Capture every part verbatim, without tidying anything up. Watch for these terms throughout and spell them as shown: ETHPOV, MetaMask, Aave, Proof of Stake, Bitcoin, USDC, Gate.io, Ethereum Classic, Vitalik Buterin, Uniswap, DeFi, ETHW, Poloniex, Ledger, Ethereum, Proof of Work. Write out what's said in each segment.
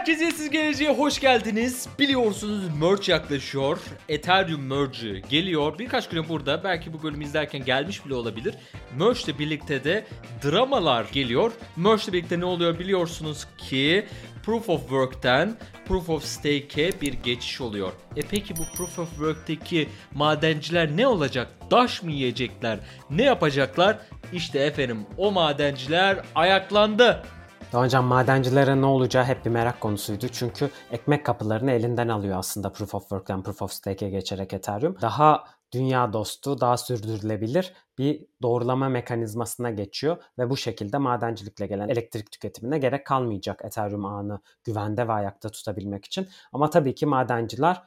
Herkese Yetsiz Geleceğe hoş geldiniz. Biliyorsunuz merge yaklaşıyor. Ethereum merge'i geliyor. Birkaç gün burada, belki bu bölümü izlerken gelmiş bile olabilir. Merge ile birlikte de dramalar geliyor. Merge ile birlikte ne oluyor biliyorsunuz ki Proof of Work'ten Proof of Stake'e bir geçiş oluyor. E peki bu Proof of Work'teki madenciler ne olacak? Daş mı yiyecekler? Ne yapacaklar? İşte efendim o madenciler ayaklandı. Daha önce madencilere ne olacağı hep bir merak konusuydu. Çünkü ekmek kapılarını elinden alıyor aslında Proof of Work'ten Proof of Stake'e geçerek Ethereum. Daha dünya dostu, daha sürdürülebilir bir doğrulama mekanizmasına geçiyor ve bu şekilde madencilikle gelen elektrik tüketimine gerek kalmayacak Ethereum ağını güvende ve ayakta tutabilmek için. Ama tabii ki madenciler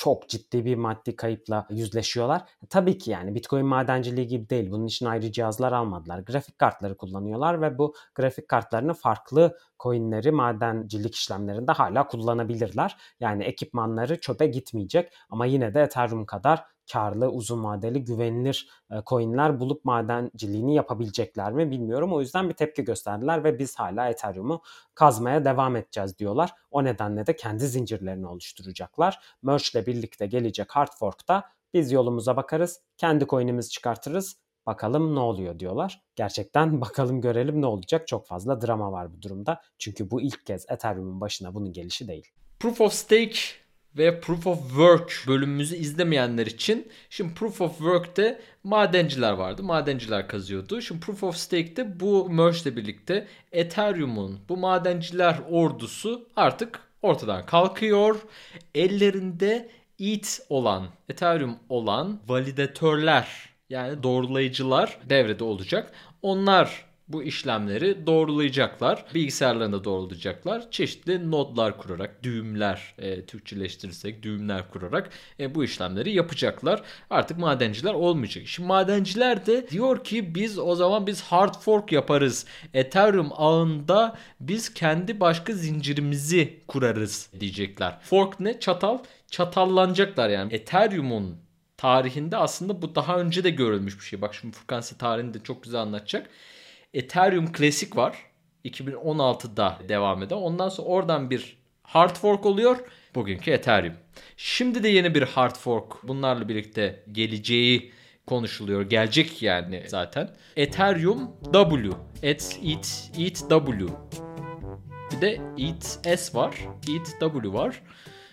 çok ciddi bir maddi kayıpla yüzleşiyorlar. Tabii ki yani Bitcoin madenciliği gibi değil. Bunun için ayrı cihazlar almadılar. Grafik kartları kullanıyorlar ve bu grafik kartlarını farklı coinleri madencilik işlemlerinde hala kullanabilirler. Yani ekipmanları çöpe gitmeyecek ama yine de Ethereum kadar karlı, uzun vadeli, güvenilir coinler bulup madenciliğini yapabilecekler mi bilmiyorum. O yüzden bir tepki gösterdiler ve biz hala Ethereum'u kazmaya devam edeceğiz diyorlar. O nedenle de kendi zincirlerini oluşturacaklar. Merge ile birlikte gelecek hard fork'ta biz yolumuza bakarız, kendi coin'imizi çıkartırız, bakalım ne oluyor diyorlar. Gerçekten bakalım görelim ne olacak. Çok fazla drama var bu durumda. Çünkü bu ilk kez Ethereum'un başına bunun gelişi değil. Proof of Stake ve Proof of Work bölümümüzü izlemeyenler için, şimdi Proof of Work'te madenciler vardı. Madenciler kazıyordu. Şimdi Proof of Stake'te bu merge ile birlikte Ethereum'un bu madenciler ordusu artık ortadan kalkıyor. Ellerinde E T H olan, Ethereum olan validatörler, yani doğrulayıcılar devrede olacak. Onlar bu işlemleri doğrulayacaklar. Bilgisayarlarında doğrulayacaklar. Çeşitli nodlar kurarak, düğümler, e, Türkçeleştirirsek düğümler kurarak e, bu işlemleri yapacaklar. Artık madenciler olmayacak. Şimdi madenciler de diyor ki biz o zaman biz hard fork yaparız. Ethereum ağında biz kendi başka zincirimizi kurarız diyecekler. Fork ne? Çatal. Çatallanacaklar yani. Ethereum'un tarihinde aslında bu daha önce de görülmüş bir şey. Bak şimdi Furkan size tarihini de çok güzel anlatacak. Ethereum Classic var. iki bin on altıda devam eden. Ondan sonra oradan bir hard fork oluyor. Bugünkü Ethereum. Şimdi de yeni bir hard fork bunlarla birlikte geleceği konuşuluyor. Gelecek yani zaten. Ethereum W. Et, it, it W. Bir de it S var. It W var.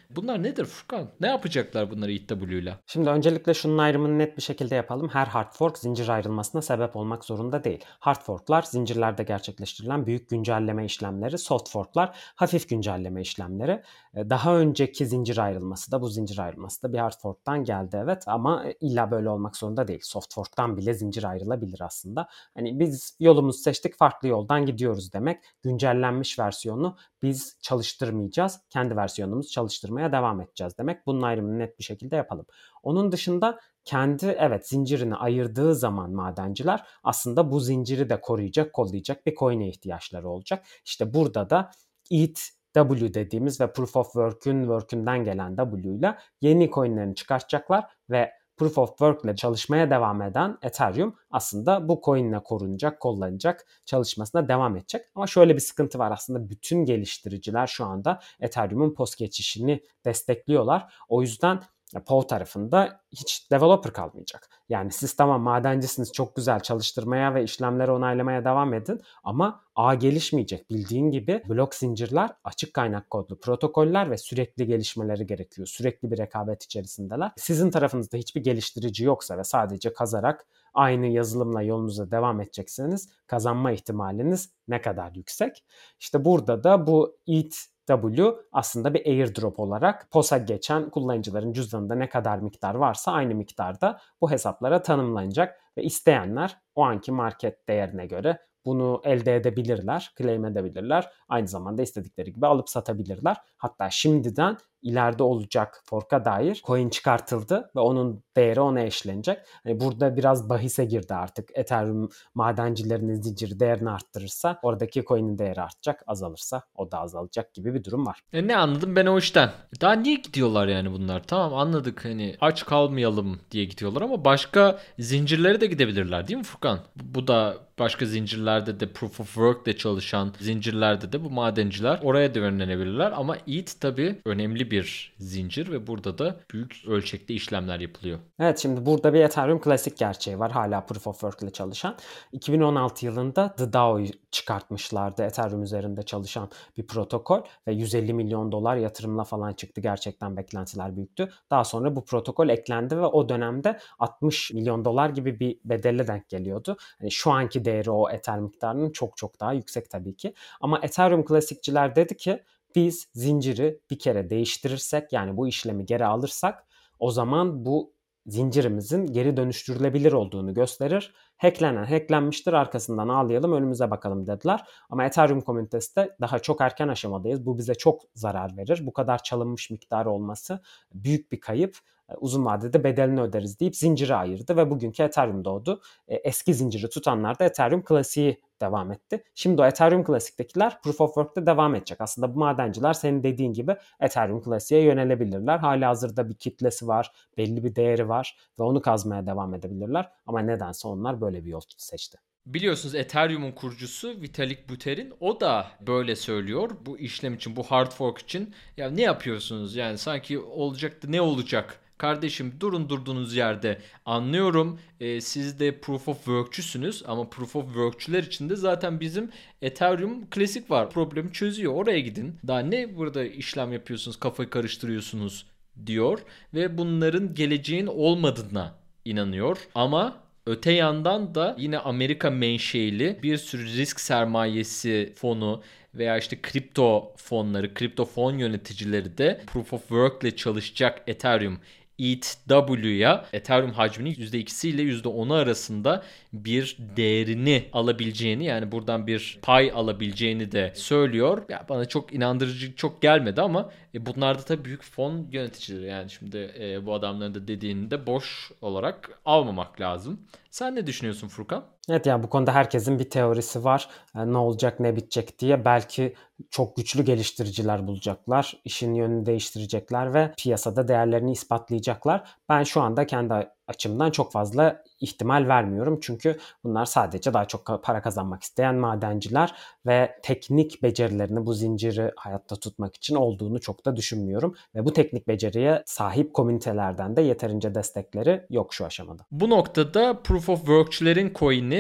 Bunlar nedir Furkan? Ne yapacaklar bunları E T H W ile? Şimdi öncelikle şunun ayrımını net bir şekilde yapalım. Her hard fork zincir ayrılmasına sebep olmak zorunda değil. Hard forklar zincirlerde gerçekleştirilen büyük güncelleme işlemleri, soft forklar hafif güncelleme işlemleri. Daha önceki zincir ayrılması da bu zincir ayrılması da bir hard fork'tan geldi evet ama illa böyle olmak zorunda değil. Soft fork'tan bile zincir ayrılabilir aslında. Hani biz yolumuzu seçtik, farklı yoldan gidiyoruz demek. Güncellenmiş versiyonu biz çalıştırmayacağız. Kendi versiyonumuzu çalıştırmaya devam edeceğiz demek. Bunun ayrımını net bir şekilde yapalım. Onun dışında kendi evet zincirini ayırdığı zaman madenciler aslında bu zinciri de koruyacak, kollayacak bir coin'e ihtiyaçları olacak. İşte burada da E T H W dediğimiz ve Proof of Work'ün work'ünden gelen W ile yeni coin'lerini çıkartacaklar ve Proof of Work ile çalışmaya devam eden Ethereum aslında bu coin ile korunacak, kollanacak, çalışmasına devam edecek. Ama şöyle bir sıkıntı var aslında, bütün geliştiriciler şu anda Ethereum'un post geçişini destekliyorlar. O yüzden P O tarafında hiç developer kalmayacak. Yani siz tamam madencisiniz, çok güzel çalıştırmaya ve işlemleri onaylamaya devam edin ama ağ gelişmeyecek. Bildiğin gibi blok zincirler açık kaynak kodlu protokoller ve sürekli gelişmeleri gerekiyor. Sürekli bir rekabet içerisindeler. Sizin tarafınızda hiçbir geliştirici yoksa ve sadece kazarak aynı yazılımla yolunuza devam edecekseniz kazanma ihtimaliniz ne kadar yüksek? İşte burada da bu E T H W aslında bir airdrop olarak P O S'ya geçen kullanıcıların cüzdanında ne kadar miktar varsa aynı miktarda bu hesaplara tanımlanacak ve isteyenler o anki market değerine göre bunu elde edebilirler, claim edebilirler. Aynı zamanda istedikleri gibi alıp satabilirler. Hatta şimdiden ileride olacak fork'a dair coin çıkartıldı ve onun değeri ona eşlenecek. Hani burada biraz bahise girdi artık. Ethereum madencilerinin zinciri değerini arttırırsa oradaki coin'in değeri artacak. Azalırsa o da azalacak gibi bir durum var. E ne anladım ben o işten? Daha niye gidiyorlar yani bunlar? Tamam anladık hani aç kalmayalım diye gidiyorlar ama başka zincirlere de gidebilirler değil mi Furkan? Bu da başka zincirlerde de Proof of Work'de çalışan zincirlerde de bu madenciler oraya da yönlenebilirler ama E T H tabii önemli bir zincir ve burada da büyük ölçekte işlemler yapılıyor. Evet şimdi burada bir Ethereum Classic gerçeği var hala Proof of Work'le çalışan. iki bin on altı yılında The D A O'yu çıkartmışlardı Ethereum üzerinde çalışan bir protokol ve yüz elli milyon dolar yatırımla falan çıktı. Gerçekten beklentiler büyüktü. Daha sonra bu protokol eklendi ve o dönemde altmış milyon dolar gibi bir bedelle denk geliyordu. Yani şu anki değeri o Ether miktarının çok çok daha yüksek tabii ki. Ama Ethereum klasikçiler dedi ki biz zinciri bir kere değiştirirsek yani bu işlemi geri alırsak o zaman bu zincirimizin geri dönüştürülebilir olduğunu gösterir. Hacklenen hacklenmiştir arkasından ağlayalım önümüze bakalım dediler. Ama Ethereum komünitesi de daha çok erken aşamadayız. Bu bize çok zarar verir. Bu kadar çalınmış miktar olması büyük bir kayıp. Uzun vadede bedelini öderiz deyip zinciri ayırdı ve bugünkü Ethereum doğdu. Eski zinciri tutanlar da Ethereum Classic'i devam etti. Şimdi o Ethereum Classic'tekiler Proof of Work'te devam edecek. Aslında bu madenciler senin dediğin gibi Ethereum Classic'e yönelebilirler. Hala hazırda bir kitlesi var, belli bir değeri var ve onu kazmaya devam edebilirler. Ama nedense onlar böyle bir yol seçti. Biliyorsunuz Ethereum'un kurucusu Vitalik Buterin o da böyle söylüyor bu işlem için, bu hard fork için. Ya ne yapıyorsunuz yani sanki olacaktı ne olacak? Kardeşim durun durduğunuz yerde anlıyorum e, siz de Proof of Work'çüsünüz ama Proof of Work'çüler için de zaten bizim Ethereum Classic var. Problemi çözüyor oraya gidin. Daha ne burada işlem yapıyorsunuz kafayı karıştırıyorsunuz diyor ve bunların geleceğin olmadığına inanıyor ama öte yandan da yine Amerika menşeili bir sürü risk sermayesi fonu veya işte kripto fonları, kripto fon yöneticileri de Proof of Work ile çalışacak Ethereum E T H'ya Ethereum hacminin yüzde ikisi ile yüzde onu arasında bir değerini alabileceğini yani buradan bir pay alabileceğini de söylüyor. Ya bana çok inandırıcı çok gelmedi ama e, bunlar da tabii büyük fon yöneticileri yani şimdi e, bu adamların da dediğini de boş olarak almamak lazım. Sen ne düşünüyorsun Furkan? Evet yani bu konuda herkesin bir teorisi var. Yani ne olacak ne bitecek diye belki çok güçlü geliştiriciler bulacaklar. İşin yönünü değiştirecekler ve piyasada değerlerini ispatlayacaklar. Ben şu anda kendi açımdan çok fazla ihtimal vermiyorum. Çünkü bunlar sadece daha çok para kazanmak isteyen madenciler ve teknik becerilerini bu zinciri hayatta tutmak için olduğunu çok da düşünmüyorum. Ve bu teknik beceriye sahip komünitelerden de yeterince destekleri yok şu aşamada. Bu noktada Proof of Work'çülerin coin'i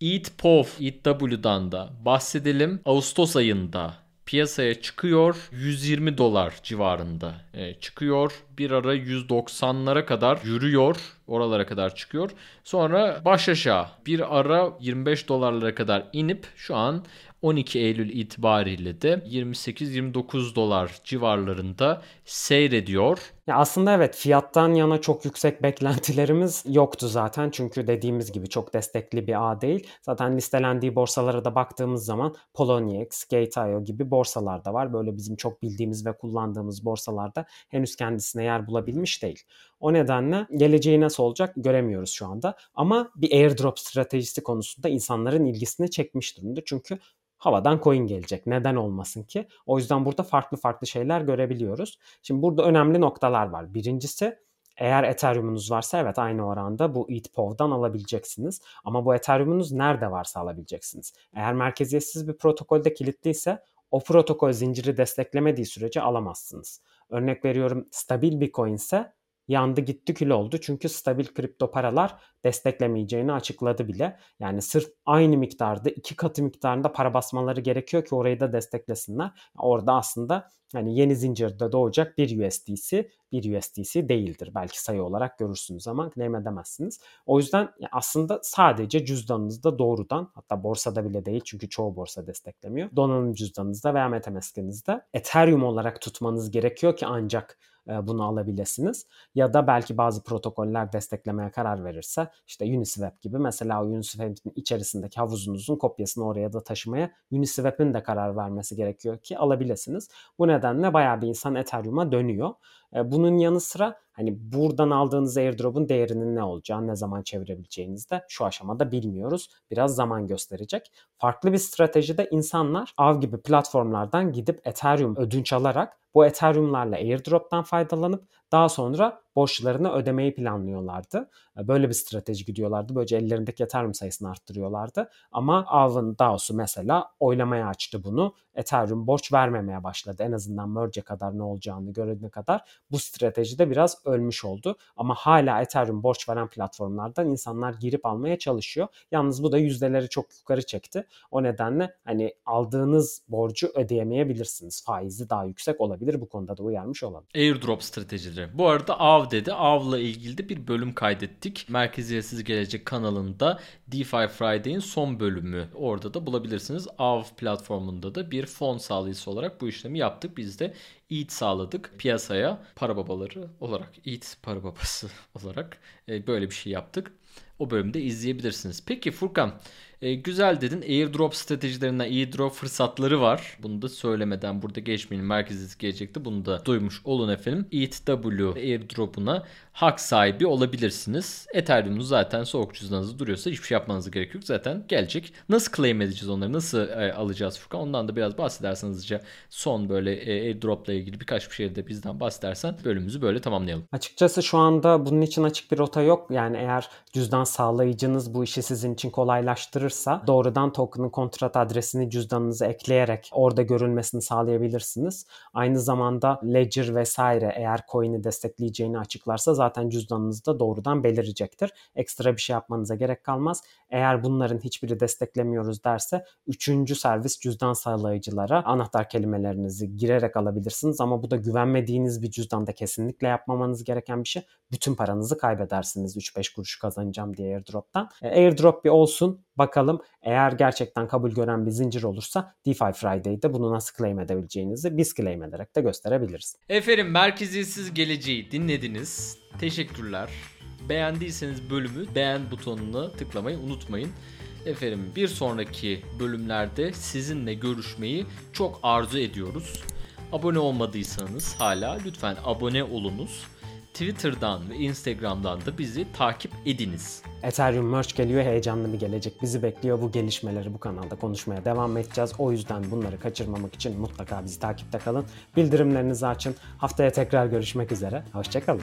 E T H P O V, E T H'dan da bahsedelim. Ağustos ayında piyasaya çıkıyor. yüz yirmi dolar civarında e, çıkıyor. Bir ara yüz doksanlara kadar yürüyor. Oralara kadar çıkıyor. Sonra baş aşağı bir ara yirmi beş dolarlara kadar inip şu an on iki Eylül itibariyle de yirmi sekiz yirmi dokuz dolar civarlarında seyrediyor. Ya aslında evet fiyattan yana çok yüksek beklentilerimiz yoktu zaten. Çünkü dediğimiz gibi çok destekli bir ağ değil. Zaten listelendiği borsalara da baktığımız zaman Poloniex, Gate nokta i o gibi borsalar da var. Böyle bizim çok bildiğimiz ve kullandığımız borsalarda henüz kendisine yer bulabilmiş değil. O nedenle geleceği nasıl olacak göremiyoruz şu anda. Ama bir airdrop stratejisi konusunda insanların ilgisini çekmiş durumda. Çünkü havadan coin gelecek. Neden olmasın ki? O yüzden burada farklı farklı şeyler görebiliyoruz. Şimdi burada önemli noktalar var. Birincisi eğer Ethereum'unuz varsa evet aynı oranda bu E T H P O V'dan alabileceksiniz. Ama bu Ethereum'unuz nerede varsa alabileceksiniz. Eğer merkeziyetsiz bir protokolde kilitliyse o protokol zinciri desteklemediği sürece alamazsınız. Örnek veriyorum stabil bir coin ise yandı gitti kül oldu çünkü stabil kripto paralar desteklemeyeceğini açıkladı bile. Yani sırf aynı miktarda iki katı miktarında para basmaları gerekiyor ki orayı da desteklesinler. Orada aslında yani yeni zincirde doğacak bir U S D C bir U S D C değildir. Belki sayı olarak görürsünüz ama claim edemezsiniz. O yüzden aslında sadece cüzdanınızda doğrudan hatta borsada bile değil çünkü çoğu borsa desteklemiyor. Donanım cüzdanınızda veya MetaMask'inizde Ethereum olarak tutmanız gerekiyor ki ancak bunu alabilirsiniz. Ya da belki bazı protokoller desteklemeye karar verirse işte Uniswap gibi, mesela Uniswap'in içerisindeki havuzunuzun kopyasını oraya da taşımaya Uniswap'in de karar vermesi gerekiyor ki alabilirsiniz. Bu nedenle bayağı bir insan Ethereum'a dönüyor. Bunun yanı sıra hani buradan aldığınız airdrop'un değerinin ne olacağını, ne zaman çevirebileceğinizi de şu aşamada bilmiyoruz. Biraz zaman gösterecek. Farklı bir stratejide insanlar Aave gibi platformlardan gidip Ethereum ödünç alarak bu Ethereum'larla airdrop'tan faydalanıp daha sonra borçlarını ödemeyi planlıyorlardı. Böyle bir strateji gidiyorlardı. Böylece ellerindeki Ethereum sayısını arttırıyorlardı. Ama Aave'ın DAO'su mesela oylamaya açtı bunu. Ethereum borç vermemeye başladı. En azından merge'e kadar ne olacağını görene kadar bu stratejide biraz ölmüş oldu. Ama hala Ethereum borç veren platformlardan insanlar girip almaya çalışıyor. Yalnız bu da yüzdeleri çok yukarı çekti. O nedenle hani aldığınız borcu ödeyemeyebilirsiniz. Faizi daha yüksek olabilir. Bu konuda da uyarmış olalım. Airdrop stratejileri. Bu arada Aave dedi. Aave'la ilgili de bir bölüm kaydettik. Merkeziyetsiz Gelecek kanalında DeFi Friday'in son bölümü. Orada da bulabilirsiniz. Aave platformunda da bir fon sağlayıcısı olarak bu işlemi yaptık. Biz de E T H sağladık. Piyasaya para babaları olarak, E T H para babası olarak böyle bir şey yaptık. O bölümde izleyebilirsiniz. Peki Furkan, e, güzel dedin. Airdrop stratejilerinden airdrop fırsatları var. Bunu da söylemeden burada geçmeyelim. Merkeziz gelecekti. Bunu da duymuş olun efendim. E T H W airdrop'una hak sahibi olabilirsiniz. Ethereum'un zaten soğuk cüzdanınızda duruyorsa hiçbir şey yapmanıza gerek yok. Zaten gelecek. Nasıl claim edeceğiz onları? Nasıl e, alacağız Furkan? Ondan da biraz bahsederseniz, son böyle e, airdrop'la ilgili birkaç bir şey de bizden bahsedersen bölümümüzü böyle tamamlayalım. Açıkçası şu anda bunun için açık bir rota yok. Yani eğer cüzdan sağlayıcınız bu işi sizin için kolaylaştırırsa doğrudan token'ın kontrat adresini cüzdanınıza ekleyerek orada görünmesini sağlayabilirsiniz. Aynı zamanda Ledger vesaire eğer coin'i destekleyeceğini açıklarsa zaten cüzdanınızda doğrudan belirecektir. Ekstra bir şey yapmanıza gerek kalmaz. Eğer bunların hiçbiri desteklemiyoruz derse üçüncü servis cüzdan sağlayıcılara anahtar kelimelerinizi girerek alabilirsiniz, ama bu da güvenmediğiniz bir cüzdanda kesinlikle yapmamanız gereken bir şey. Bütün paranızı kaybedersiniz üç beş kuruş kazanacağım diye airdrop'tan. Airdrop bir olsun. Bakalım, eğer gerçekten kabul gören bir zincir olursa DeFi Friday'de bunu nasıl claim edebileceğinizi biz claim ederek de gösterebiliriz. Efendim, Merkeziyetsiz Geleceği dinlediniz. Teşekkürler. Beğendiyseniz bölümü beğen butonuna tıklamayı unutmayın. Efendim, bir sonraki bölümlerde sizinle görüşmeyi çok arzu ediyoruz. Abone olmadıysanız hala lütfen abone olunuz. Twitter'dan ve Instagram'dan da bizi takip ediniz. Ethereum merge geliyor, heyecanlı bir gelecek bizi bekliyor. Bu gelişmeleri bu kanalda konuşmaya devam edeceğiz. O yüzden bunları kaçırmamak için mutlaka bizi takipte kalın. Bildirimlerinizi açın. Haftaya tekrar görüşmek üzere. Hoşça kalın.